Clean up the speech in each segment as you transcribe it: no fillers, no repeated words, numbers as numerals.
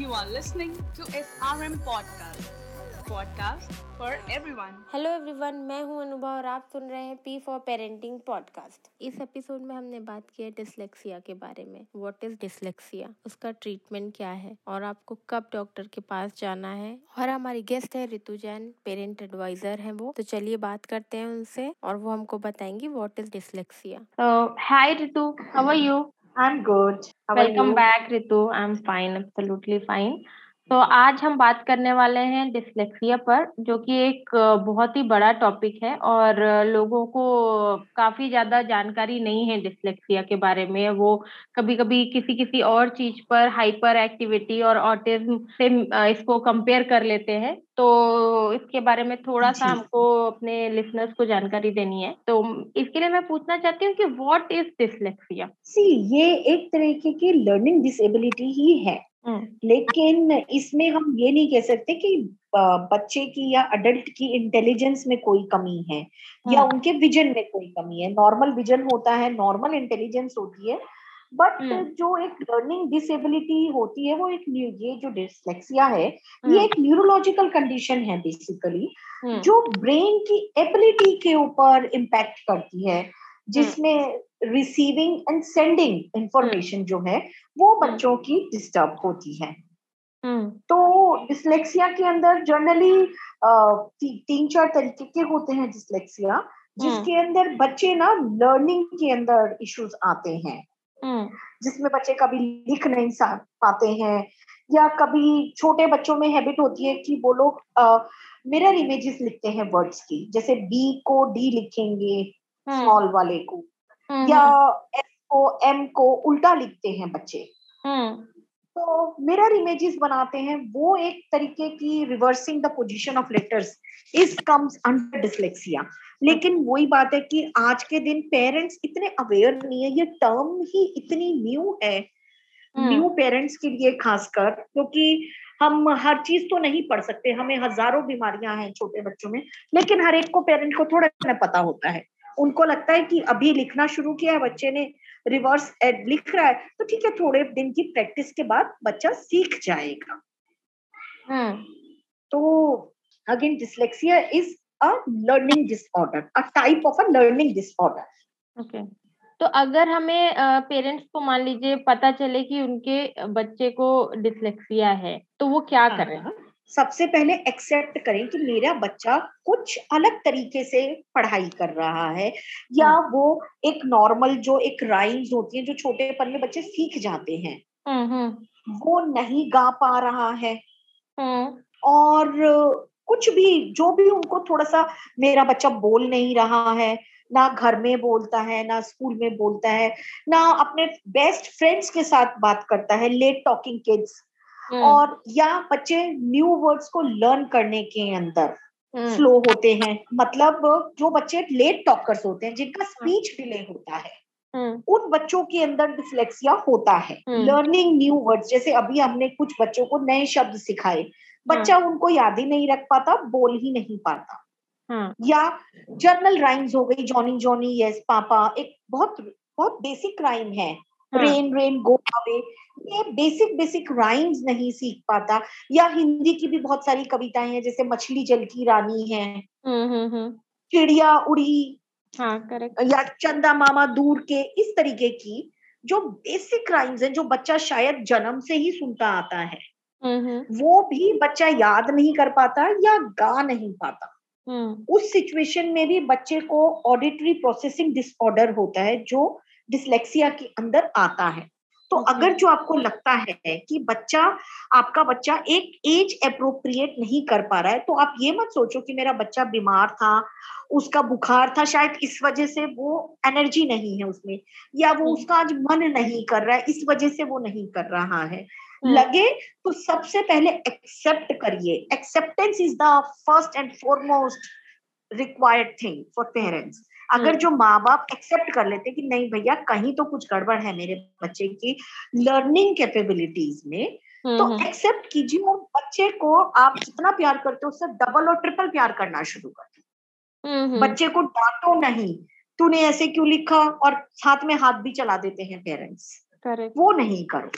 You are listening to SRM podcast for everyone। Hello everyone, मैं हूं अनुभव और आप सुन रहे हैं P4 Parenting podcast। इस एपिसोड में हमने बात की है डिस्लेक्सिया के बारे में। व्हाट इज डिस्लेक्सिया, उसका ट्रीटमेंट क्या है और आपको कब डॉक्टर के पास जाना है। और हमारी गेस्ट है रितु जैन, पेरेंट एडवाइजर हैं वो। तो चलिए बात करते हैं उनसे और वो हमको बताएंगी what is dyslexia. Hi Ritu, how are you? I'm good. Welcome back, Ritu. I'm fine, absolutely fine. तो आज हम बात करने वाले हैं डिस्लेक्सिया पर, जो कि एक बहुत ही बड़ा टॉपिक है और लोगों को काफी ज्यादा जानकारी नहीं है डिस्लेक्सिया के बारे में। वो कभी कभी किसी और चीज पर, हाइपर एक्टिविटी और ऑटिज्म से इसको कंपेयर कर लेते हैं। तो इसके बारे में थोड़ा सा हमको अपने लिसनर्स को जानकारी देनी है। तो इसके लिए मैं पूछना चाहती हूँ कि व्हाट इज डिस्लेक्सिया? सी, ये एक तरीके की लर्निंग डिसेबिलिटी ही है, लेकिन इसमें हम ये नहीं कह सकते कि बच्चे की या अडल्ट की इंटेलिजेंस में कोई कमी है या उनके विजन में कोई कमी है। नॉर्मल विजन होता है, नॉर्मल इंटेलिजेंस होती है, बट जो एक लर्निंग डिसेबिलिटी होती है वो एक, ये जो डिस्लेक्सिया है ये एक न्यूरोलॉजिकल कंडीशन है बेसिकली, जो ब्रेन की एबिलिटी के ऊपर इम्पैक्ट करती है, जिसमें रिसीविंग एंड सेंडिंग इंफॉर्मेशन जो है वो बच्चों की डिस्टर्ब होती है। तो डिस्लेक्सिया के अंदर जनरली 3-4 तरीके के होते हैं डिस्लेक्सिया, जिसके अंदर बच्चे ना लर्निंग के अंदर इश्यूज आते हैं, जिसमें बच्चे कभी लिख नहीं पाते हैं, या कभी छोटे बच्चों में हैबिट होती है कि वो लोग मिरर इमेजेस लिखते हैं वर्ड्स की, जैसे बी को डी लिखेंगे स्मॉल वाले को, या एस को एम को उल्टा लिखते हैं बच्चे। तो मिरर इमेजेस बनाते हैं, वो एक तरीके की reversing the position of letters is comes under dyslexia. लेकिन वही बात है कि आज के दिन पेरेंट्स इतने अवेयर नहीं है, ये टर्म ही इतनी न्यू है, न्यू पेरेंट्स के लिए खासकर, क्योंकि हम हर चीज तो नहीं पढ़ सकते, हमें हजारों बीमारियां हैं छोटे बच्चों में, लेकिन हर एक को पेरेंट को थोड़ा ना पता होता है। उनको लगता है कि अभी लिखना शुरू किया है बच्चे ने, रिवर्स एड लिख रहा है तो ठीक है, थोड़े दिन की प्रैक्टिस के बाद बच्चा सीख जाएगा। तो again dyslexia is a learning disorder, a type of a learning disorder. Okay, तो अगर हमें पेरेंट्स को, मान लीजिए, पता चले कि उनके बच्चे को डिस्लेक्सिया है, तो वो क्या करें? सबसे पहले एक्सेप्ट करें कि मेरा बच्चा कुछ अलग तरीके से पढ़ाई कर रहा है, या वो एक नॉर्मल जो एक राइम्स होती है जो छोटेपन में बच्चे सीख जाते हैं वो नहीं गा पा रहा है, और कुछ भी जो भी उनको थोड़ा सा, मेरा बच्चा बोल नहीं रहा है, ना घर में बोलता है, ना स्कूल में बोलता है, ना अपने बेस्ट फ्रेंड्स के साथ बात करता है, लेट टॉकिंग किड्स, और या बच्चे न्यू वर्ड्स को लर्न करने के अंदर स्लो होते हैं, मतलब जो बच्चे लेट टॉकर्स होते हैं, जिनका स्पीच डिले होता है, उन बच्चों के अंदर डिस्लेक्सिया होता है। लर्निंग न्यू वर्ड्स, जैसे अभी हमने कुछ बच्चों को नए शब्द सिखाए, बच्चा उनको याद ही नहीं रख पाता, बोल ही नहीं पाता। या जर्नल राइम्स हो गई, जॉनी जॉनी यस पापा, एक बहुत बहुत बेसिक राइम है, रेन रेन गो अवे, ये बेसिक राइम्स नहीं सीख पाता। या हिंदी की भी बहुत सारी कविताएं हैं, जैसे मछली जल की रानी है, चिड़िया उड़ी, या चंदा मामा दूर के, इस तरीके की जो बेसिक राइम्स हैं जो बच्चा शायद जन्म से ही सुनता आता है, वो भी बच्चा याद नहीं कर पाता या गा नहीं पाता। उस सिचुएशन में भी बच्चे को ऑडिटरी प्रोसेसिंग डिसऑर्डर होता है, जो डिस्लेक्सिया के अंदर आता है। तो अगर जो आपको लगता है कि बच्चा, आपका बच्चा एक एज एप्रोप्रिएट नहीं कर पा रहा है, तो आप ये मत सोचो कि मेरा बच्चा बीमार था, उसका बुखार था, शायद इस वजह से वो एनर्जी नहीं है उसमें, या वो उसका आज मन नहीं कर रहा है, इस वजह से वो नहीं कर रहा है। लगे तो सबसे पहले एक्सेप्ट करिए। Acceptance is the first and foremost required thing for parents. अगर जो माँ बाप एक्सेप्ट कर लेते कि नहीं भैया, कहीं तो कुछ गड़बड़ है मेरे बच्चे की लर्निंग कैपेबिलिटीज में, तो एक्सेप्ट कीजिए और बच्चे को आप जितना प्यार करते हो उससे डबल और ट्रिपल प्यार करना शुरू कर दो। बच्चे को डांटो नहीं, तूने ऐसे क्यों लिखा, और साथ में हाथ भी चला देते हैं पेरेंट्स, वो नहीं करो।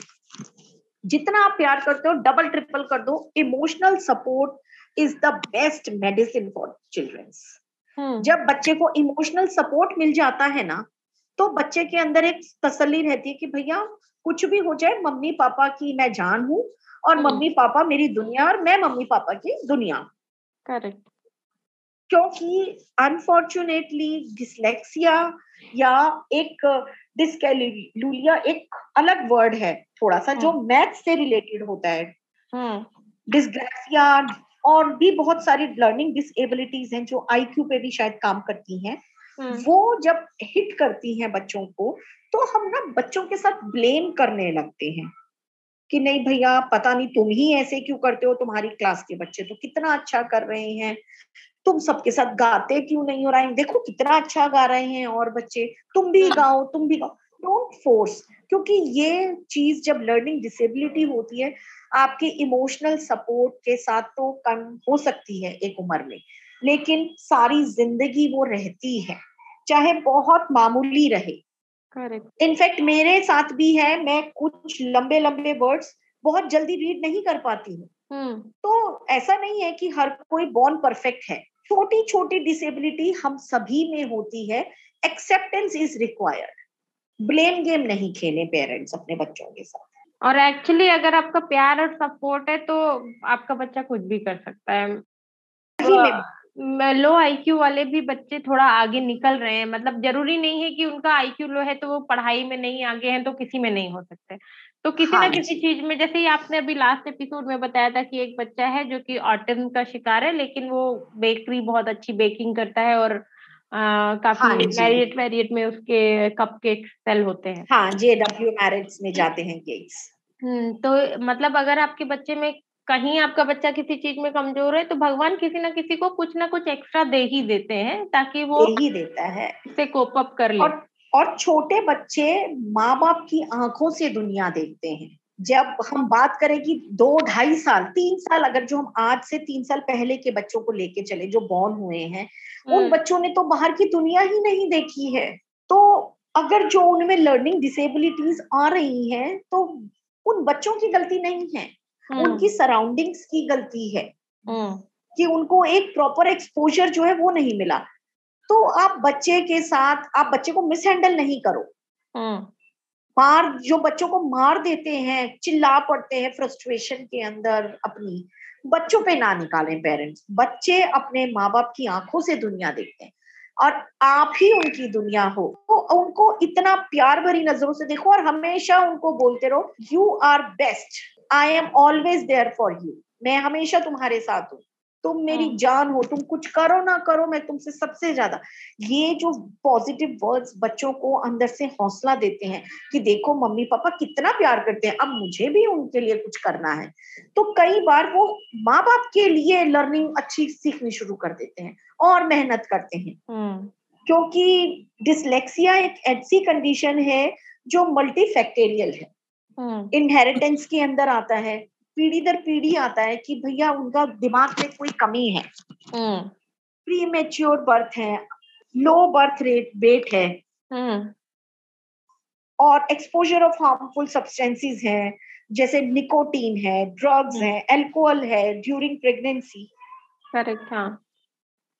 जितना आप प्यार करते हो डबल ट्रिपल कर दो. Emotional support is the best medicine for childrens. जब बच्चे को इमोशनल सपोर्ट मिल जाता है ना, तो बच्चे के अंदर एक तसल्ली रहती है कि भैया कुछ भी हो जाए मम्मी पापा की मैं जान हूं और मम्मी पापा मेरी दुनिया और मैं मम्मी पापा की दुनिया. करेक्ट. क्योंकि अनफॉर्चुनेटली डिस्लेक्सिया या एक डिस्कैलकुलिया एक अलग वर्ड है थोड़ा सा जो मैथ से रिलेटेड होता है. डिस्ग्राफिया और भी बहुत सारी लर्निंग डिसेबिलिटीज हैं जो आईक्यू पे भी शायद काम करती हैं. वो जब हिट करती हैं बच्चों को तो हम ना बच्चों के साथ ब्लेम करने लगते हैं कि नहीं भैया पता नहीं तुम ही ऐसे क्यों करते हो, तुम्हारी क्लास के बच्चे तो कितना अच्छा कर रहे हैं, तुम सबके साथ गाते क्यों नहीं हो रहे हैं, देखो कितना अच्छा गा रहे हैं और बच्चे तुम भी गाओ तुम भी गाओ. डोंट फोर्स, क्योंकि ये चीज जब लर्निंग डिसेबिलिटी होती है आपके इमोशनल सपोर्ट के साथ तो कम हो सकती है एक उम्र में, लेकिन सारी जिंदगी वो रहती है चाहे बहुत मामूली रहे. करेक्ट. इनफैक्ट मेरे साथ भी है, मैं कुछ लंबे लंबे वर्ड्स बहुत जल्दी रीड नहीं कर पाती हूँ. तो ऐसा नहीं है कि हर कोई बॉर्न परफेक्ट है. छोटी छोटी डिसेबिलिटी हम सभी में होती है. Acceptance is required. Blame game नहीं खेलें पेरेंट्स अपने बच्चों के साथ. और एक्चुअली अगर आपका प्यार और सपोर्ट है तो आपका बच्चा कुछ भी कर सकता है. लो आईक्यू वाले भी बच्चे थोड़ा आगे निकल रहे हैं, मतलब जरूरी नहीं है कि उनका आईक्यू लो है तो वो पढ़ाई में नहीं आगे हैं तो किसी में नहीं हो सकते. तो किसी ना किसी चीज में, जैसे ही आपने अभी लास्ट एपिसोड में बताया था कि एक बच्चा है जो कि ऑटिज्म का शिकार है लेकिन वो बेकरी बहुत अच्छी बेकिंग करता है और काफी मैरियट मैरियट में उसके कपकेक्स सेल होते हैं. हाँ, JW मैरियट्स में जाते हैं केक्स. तो मतलब अगर आपके बच्चे में कहीं आपका बच्चा किसी चीज में कमजोर है तो भगवान किसी ना किसी को कुछ ना कुछ एक्स्ट्रा दे ही देते हैं ताकि वो दे ही देता है से कोप अप कर ले. और छोटे बच्चे माँ बाप की आंखों से दुनिया देखते हैं. जब हम बात करें कि 2-2.5 साल 3 साल अगर जो हम आज से 3 साल पहले के बच्चों को लेके चले जो बॉर्न हुए हैं, उन बच्चों ने तो बाहर की दुनिया ही नहीं देखी है. तो अगर जो उनमें लर्निंग डिसेबिलिटीज आ रही है तो उन बच्चों की गलती नहीं है, उनकी सराउंडिंग्स की गलती है कि उनको एक प्रॉपर एक्सपोजर जो है वो नहीं मिला. तो आप बच्चे के साथ, आप बच्चे को मिसहैंडल नहीं करो. मार, जो बच्चों को मार देते हैं, चिल्ला पड़ते हैं फ्रस्ट्रेशन के अंदर, अपनी बच्चों पे ना निकालें पेरेंट्स. बच्चे अपने माँ बाप की आंखों से दुनिया देखते हैं और आप ही उनकी दुनिया हो तो उनको इतना प्यार भरी नजरों से देखो और हमेशा उनको बोलते रहो you are best, I am always there for you, मैं हमेशा तुम्हारे साथ हूँ, तुम मेरी जान हो, तुम कुछ करो ना करो मैं तुमसे सबसे ज्यादा. ये जो पॉजिटिव वर्ड्स बच्चों को अंदर से हौसला देते हैं कि देखो मम्मी पापा कितना प्यार करते हैं, अब मुझे भी उनके लिए कुछ करना है. तो कई बार वो माँ बाप के लिए लर्निंग अच्छी सीखनी शुरू कर देते हैं और मेहनत करते हैं. क्योंकि डिसलेक्सिया एक ऐसी कंडीशन है जो मल्टीफैक्टोरियल है. इनहेरिटेंस के अंदर आता है, पीढ़ी दर पीढ़ी आता है कि भैया उनका दिमाग में कोई कमी है, प्री मैच्योर बर्थ है, लो बर्थ रेट वेट है और एक्सपोजर ऑफ हार्मफुल सब्सटेंसेस है जैसे निकोटीन है, ड्रग्स है, अल्कोहल है ड्यूरिंग प्रेगनेंसी. करेक्ट. हाँ,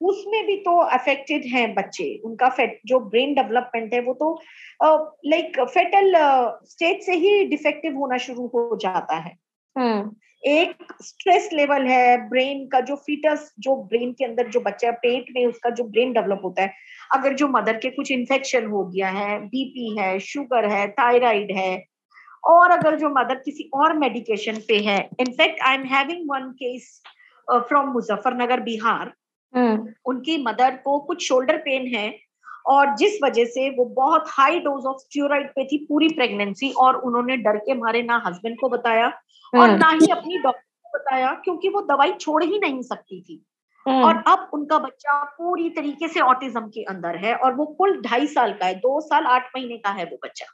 उसमें भी तो अफेक्टेड हैं बच्चे. उनका जो ब्रेन डेवलपमेंट है वो तो लाइक फेटल स्टेज से ही डिफेक्टिव होना शुरू हो जाता है. एक स्ट्रेस लेवल है ब्रेन का, जो फीटस, जो ब्रेन के अंदर जो बच्चा है पेट में, उसका जो ब्रेन डेवलप होता है, अगर जो मदर के कुछ इन्फेक्शन हो गया है, बीपी है, शुगर है, थायराइड है, और अगर जो मदर किसी और मेडिकेशन पे है. In fact I am having one case from Muzaffarnagar Bihar. उनकी मदर को कुछ शोल्डर पेन है और जिस वजह से वो बहुत हाई डोज ऑफ स्टीरॉइड पे थी पूरी प्रेगनेंसी और उन्होंने डर के मारे ना हस्बैंड को बताया और ना ही अपनी डॉक्टर को बताया क्योंकि वो दवाई छोड़ ही नहीं सकती थी. और अब उनका बच्चा पूरी तरीके से ऑटिज्म के अंदर है और वो कुल 2.5 साल का है, 2 साल 8 महीने का है वो बच्चा.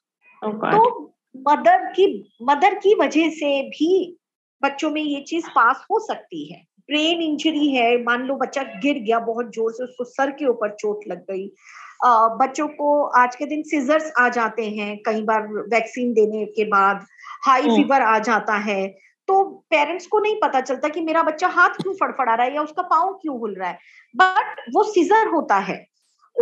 तो मदर की वजह से भी बच्चों में ये चीज पास हो सकती है. ब्रेन इंजरी है, मान लो बच्चा गिर गया बहुत जोर से, उसको सर के ऊपर चोट लग गई, बच्चों को आज के दिन सीजर्स आ जाते हैं, कई बार वैक्सीन देने के बाद हाई फीवर आ जाता है, तो पेरेंट्स को नहीं पता चलता कि मेरा बच्चा हाथ क्यों फड़फड़ा रहा है या उसका पाँव क्यों हिल रहा है, बट वो सीजर होता है।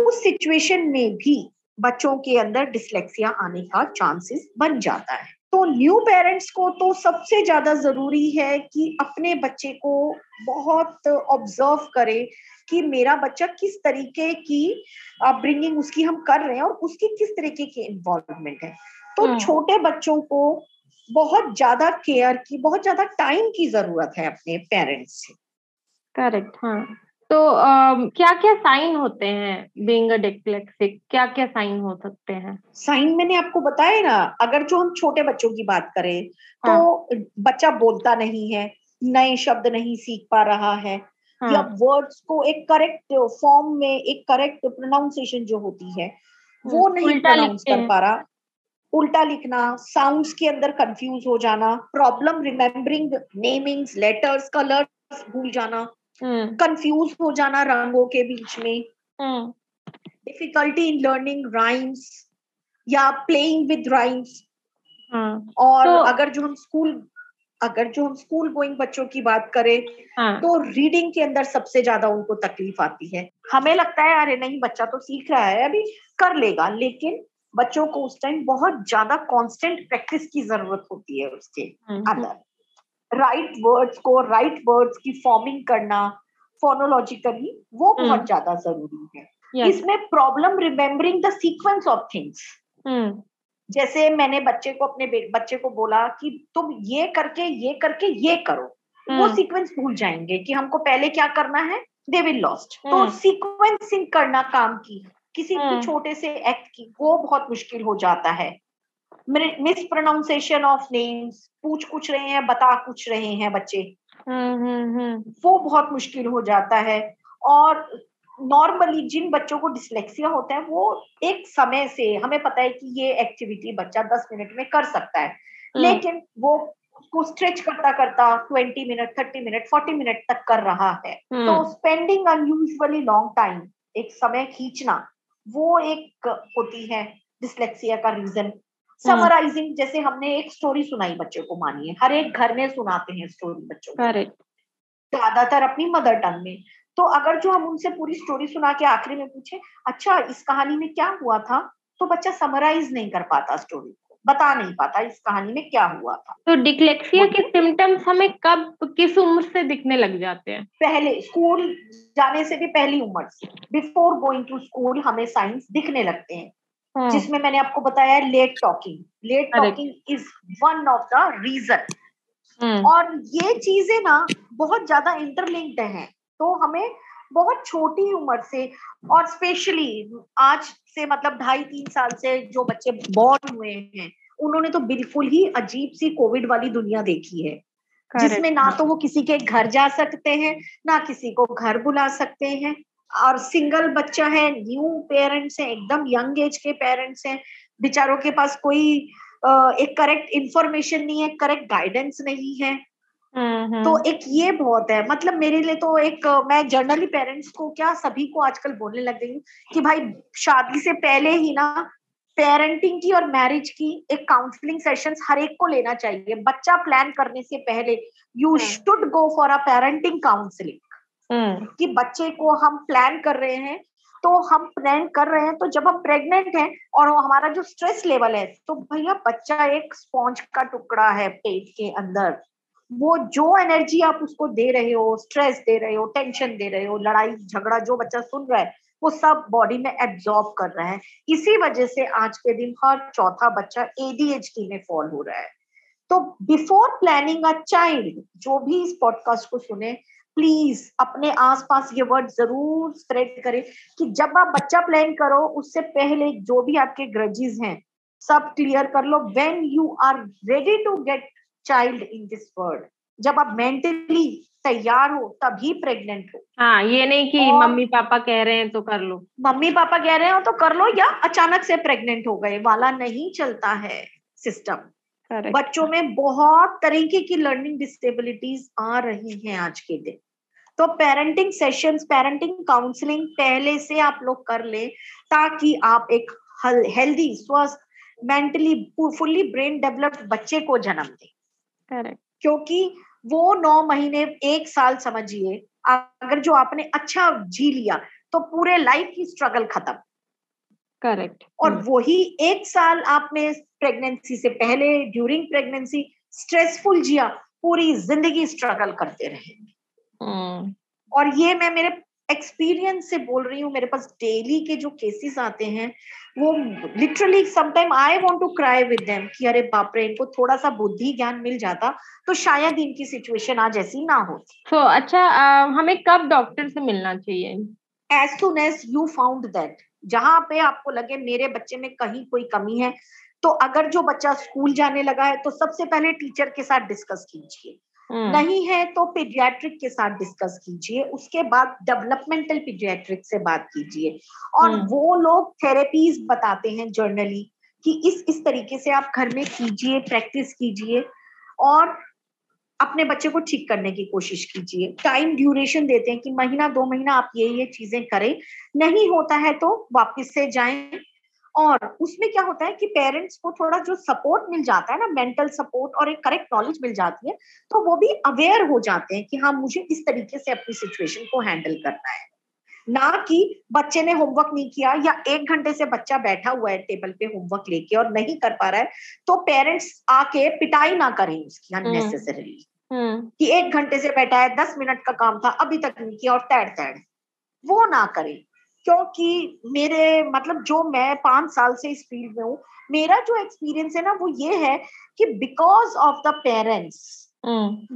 उस सिचुएशन में भी बच्चों के अंदर डिस्लेक्सिया आने का चांसेस बन जाता है। तो न्यू पेरेंट्स को तो सबसे ज्यादा जरूरी है कि अपने बच्चे को बहुत ऑब्जर्व करें कि मेरा बच्चा किस तरीके की अपब्रिंगिंग उसकी हम कर रहे हैं और उसकी किस तरीके की इन्वॉल्वमेंट है। तो छोटे बच्चों को बहुत ज्यादा केयर की, बहुत ज्यादा टाइम की जरूरत है अपने पेरेंट्स से। करेक्ट। हाँ, तो क्या क्या साइन होते हैं बीइंग अ डिस्लेक्सिक, क्या क्या साइन हो सकते हैं? साइन मैंने आपको बताया ना। अगर जो हम छोटे बच्चों की बात करें तो बच्चा बोलता नहीं है, नए शब्द नहीं सीख पा रहा है, या वर्ड्स को एक करेक्ट फॉर्म में, एक करेक्ट प्रोनाउंसिएशन जो होती है वो नहीं प्रोनाउंस कर पा रहा, उल्टा लिखना, साउंड्स के अंदर कंफ्यूज हो जाना, problem remembering namings, letters, colours भूल जाना, कंफ्यूज हो जाना रंगों के बीच में, डिफिकल्टी इन लर्निंग राइम्स या प्लेइंग विद राइम्स। और अगर जो हम स्कूल गोइंग बच्चों की बात करें तो रीडिंग के अंदर सबसे ज्यादा उनको तकलीफ आती है। हमें लगता है अरे नहीं, बच्चा तो सीख रहा है, अभी कर लेगा, लेकिन बच्चों को उस टाइम बहुत ज्यादा कांस्टेंट प्रैक्टिस की जरूरत होती है। उसके अंदर राइट वर्ड्स की फॉर्मिंग करना फोनोलॉजिकली, वो बहुत ज्यादा जरूरी है। yes. इसमें problem remembering the sequence of things, जैसे मैंने अपने बच्चे को बोला कि तुम ये करके ये करो, वो सीक्वेंस भूल जाएंगे कि हमको पहले क्या करना है, दे विल लॉस्ट। तो सीक्वेंसिंग करना काम की किसी भी छोटे से एक्ट की, वो बहुत मुश्किल हो जाता है। मिस प्रोनाउंसिएशन ऑफ नेम्स, पूछ कुछ रहे हैं बता कुछ रहे हैं बच्चे, वो बहुत मुश्किल हो जाता है। और नॉर्मली जिन बच्चों को डिस्लेक्सिया होता है वो एक समय से हमें पता है कि ये एक्टिविटी बच्चा 10 मिनट में कर सकता है, लेकिन वो उसको स्ट्रेच करता करता 20 मिनट, 30 मिनट, 40 मिनट तक कर रहा है। तो स्पेंडिंग अनयूजुअली लॉन्ग टाइम, एक समय खींचना, वो एक होती है डिस्लेक्सिया का रीजन। समराइजिंग, जैसे हमने एक स्टोरी सुनाई बच्चों को, मानिए हर एक घर में सुनाते हैं स्टोरी बच्चों को, ज्यादातर अपनी मदर टंग में। तो अगर जो हम उनसे पूरी स्टोरी सुना के आखिरी में पूछे अच्छा इस कहानी में क्या हुआ था, तो बच्चा समराइज नहीं कर पाता, स्टोरी को बता नहीं पाता इस कहानी में क्या हुआ था। तो डिस्लेक्सिया के सिम्टम्स हमें कब, किस उम्र से दिखने लग जाते हैं? पहले स्कूल जाने से भी पहली उम्र से, बिफोर गोइंग टू स्कूल हमें साइंस दिखने लगते हैं, जिसमें मैंने आपको बताया late talking is one of the reason. और ये चीजें ना बहुत ज्यादा इंटरलिंक्ड हैं, तो हमें बहुत छोटी उम्र से, और स्पेशली आज से मतलब 2.5-3 साल से जो बच्चे बॉर्न हुए हैं उन्होंने तो बिल्कुल ही अजीब सी कोविड वाली दुनिया देखी है, जिसमें ना तो वो किसी के घर जा सकते हैं, ना किसी को घर बुला सकते हैं, और सिंगल बच्चा है, न्यू पेरेंट्स हैं, एकदम यंग एज के पेरेंट्स हैं, बेचारों के पास कोई एक करेक्ट इंफॉर्मेशन नहीं है, करेक्ट गाइडेंस नहीं है। तो एक ये बहुत है, मतलब मेरे लिए तो एक, मैं जनरली पेरेंट्स को क्या सभी को आजकल बोलने लग गई हूँ कि भाई शादी से पहले ही ना पेरेंटिंग की और मैरिज की एक काउंसलिंग सेशंस हर एक को लेना चाहिए। बच्चा प्लान करने से पहले you should go for a parenting counselling, कि बच्चे को हम प्लान कर रहे हैं, तो हम प्लान कर रहे हैं तो जब हम प्रेग्नेंट हैं और हमारा जो स्ट्रेस लेवल है, तो भैया बच्चा एक स्पॉन्ज का टुकड़ा है पेट के अंदर, वो जो एनर्जी आप उसको दे रहे हो, स्ट्रेस दे रहे हो, टेंशन दे रहे हो, लड़ाई झगड़ा जो बच्चा सुन रहा है वो सब बॉडी में एब्जॉर्ब कर रहा है। इसी वजह से आज के दिन हर चौथा बच्चा ADHD में फॉल हो रहा है। तो बिफोर प्लानिंग अ चाइल्ड, जो भी इस पॉडकास्ट को सुने प्लीज अपने आसपास ये वर्ड जरूर स्प्रेड करें कि जब आप बच्चा प्लान करो उससे पहले जो भी आपके ग्रजेस हैं सब क्लियर कर लो। When you are ready to get child in this world, जब आप मेंटली तैयार हो तभी प्रेग्नेंट हो। हाँ, ये नहीं कि मम्मी पापा कह रहे हैं तो कर लो, मम्मी पापा कह रहे हो तो कर लो, या अचानक से प्रेग्नेंट हो गए वाला नहीं चलता है सिस्टम। Correct. बच्चों में बहुत तरीके की लर्निंग डिसेबिलिटीज आ रही हैं आज के दिन। तो पेरेंटिंग सेशंस, पेरेंटिंग काउंसलिंग पहले से आप लोग कर ले, ताकि आप एक हेल्दी, स्वस्थ, मेंटली फुल्ली ब्रेन डेवलप्ड बच्चे को जन्म दें. करेक्ट. क्योंकि वो 9 महीने, 1 साल समझिए, अगर जो आपने अच्छा जी लिया तो पूरे लाइफ की स्ट्रगल खत्म. करेक्ट. और वही 1 साल आपने प्रेगनेंसी से पहले, ड्यूरिंग प्रेगनेंसी स्ट्रेसफुल जिया, पूरी जिंदगी स्ट्रगल करते रहेंगे. और ये मैं मेरे एक्सपीरियंस से बोल रही हूँ. मेरे पास डेली के जो केसेस आते हैं वो literally sometime I want to cry with them कि अरे बाप रे, इनको थोड़ा सा बुद्धि ज्ञान मिल जाता तो शायद इनकी सिचुएशन आज ऐसी ना हो. तो अच्छा, हमें कब डॉक्टर से मिलना चाहिए? As soon as you found that, जहां पे आपको लगे मेरे बच्चे में कहीं कोई कमी है. तो अगर जो बच्चा स्कूल जाने लगा है तो सबसे पहले टीचर के साथ डिस्कस कीजिए, नहीं है तो पीडियाट्रिक के साथ डिस्कस कीजिए, उसके बाद डेवलपमेंटल पीडियाट्रिक से बात कीजिए. और वो लोग थेरेपीज बताते हैं जर्नली कि इस तरीके से आप घर में कीजिए, प्रैक्टिस कीजिए और अपने बच्चे को ठीक करने की कोशिश कीजिए. टाइम ड्यूरेशन देते हैं कि 1-2 महीना आप ये चीजें करें, नहीं होता है तो वापस से जाएं. और उसमें क्या होता है कि पेरेंट्स को थोड़ा जो सपोर्ट मिल जाता है ना, मेंटल सपोर्ट और एक करेक्ट नॉलेज मिल जाती है, तो वो भी अवेयर हो जाते हैं कि हाँ, मुझे इस तरीके से अपनी सिचुएशन को हैंडल करना है. ना कि बच्चे ने होमवर्क नहीं किया या 1 घंटे से बच्चा बैठा हुआ है टेबल पे होमवर्क लेके और नहीं कर पा रहा है, तो पेरेंट्स आके पिटाई ना करें उसकी अननेसेसरीली कि 1 घंटे से बैठा है, 10 मिनट का काम था अभी तक नहीं किया और तैड़ वो ना करें. क्योंकि मेरे मतलब जो मैं 5 साल से इस फील्ड में हूँ, मेरा जो एक्सपीरियंस है ना वो ये है कि बिकॉज ऑफ द पेरेंट्स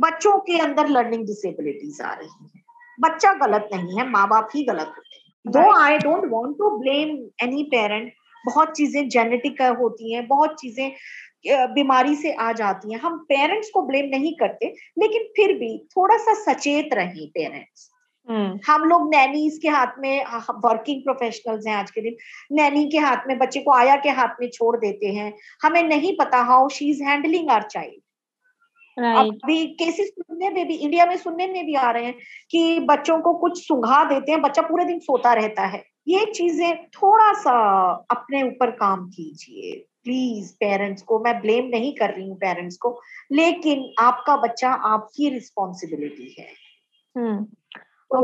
बच्चों के अंदर लर्निंग डिसेबिलिटीज आ रही है. बच्चा गलत नहीं है, माँ बाप ही गलत होते हैं. Though I don't want to blame any parent. बहुत चीजें जेनेटिक होती हैं, बहुत चीजें बीमारी से आ जाती हैं. हम पेरेंट्स को ब्लेम नहीं करते, लेकिन फिर भी थोड़ा सा सचेत रहें पेरेंट्स. हम लोग नैनीज के हाथ में, वर्किंग प्रोफेशनल्स हैं आज के दिन, नैनी के हाथ में, बच्चे को आया के हाथ में छोड़ देते हैं. हमें नहीं पता how she is handling our child. अभी केसेस सुनने में भी, इंडिया में सुनने में भी आ रहे हैं कि बच्चों को कुछ सुंघा देते हैं, बच्चा पूरे दिन सोता रहता है. ये चीजें थोड़ा सा अपने ऊपर काम कीजिए प्लीज पेरेंट्स को. मैं ब्लेम नहीं कर रही हूँ पेरेंट्स को, लेकिन आपका बच्चा आपकी रिस्पॉन्सिबिलिटी है. तो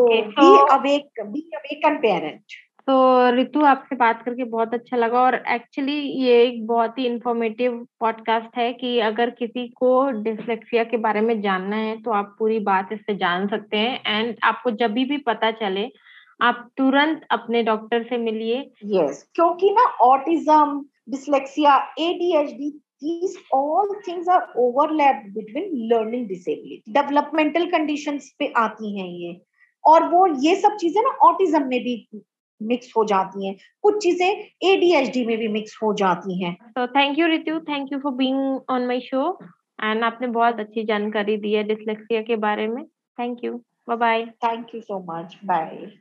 रितु, आपसे बात करके बहुत अच्छा लगा. और एक्चुअली ये एक बहुत ही इन्फॉर्मेटिव पॉडकास्ट है कि अगर किसी को डिस्लेक्सिया के बारे में जानना है तो आप पूरी बात इससे जान सकते हैं. एंड आपको जब भी पता चले आप तुरंत अपने डॉक्टर से मिलिए. यस, क्योंकि ना autism, dyslexia, ADHD, these all things are overlapped between learning disability, developmental conditions पे आती हैं ये. और वो ये सब चीजें ना ऑटिज्म में भी मिक्स हो जाती हैं, कुछ चीजें ADHD में भी मिक्स हो जाती हैं. तो thank you Ritu, thank you for being on my show. And आपने बहुत अच्छी जानकारी दी है डिस्लेक्सिया के बारे में. Thank you, bye bye. Thank you so much, bye.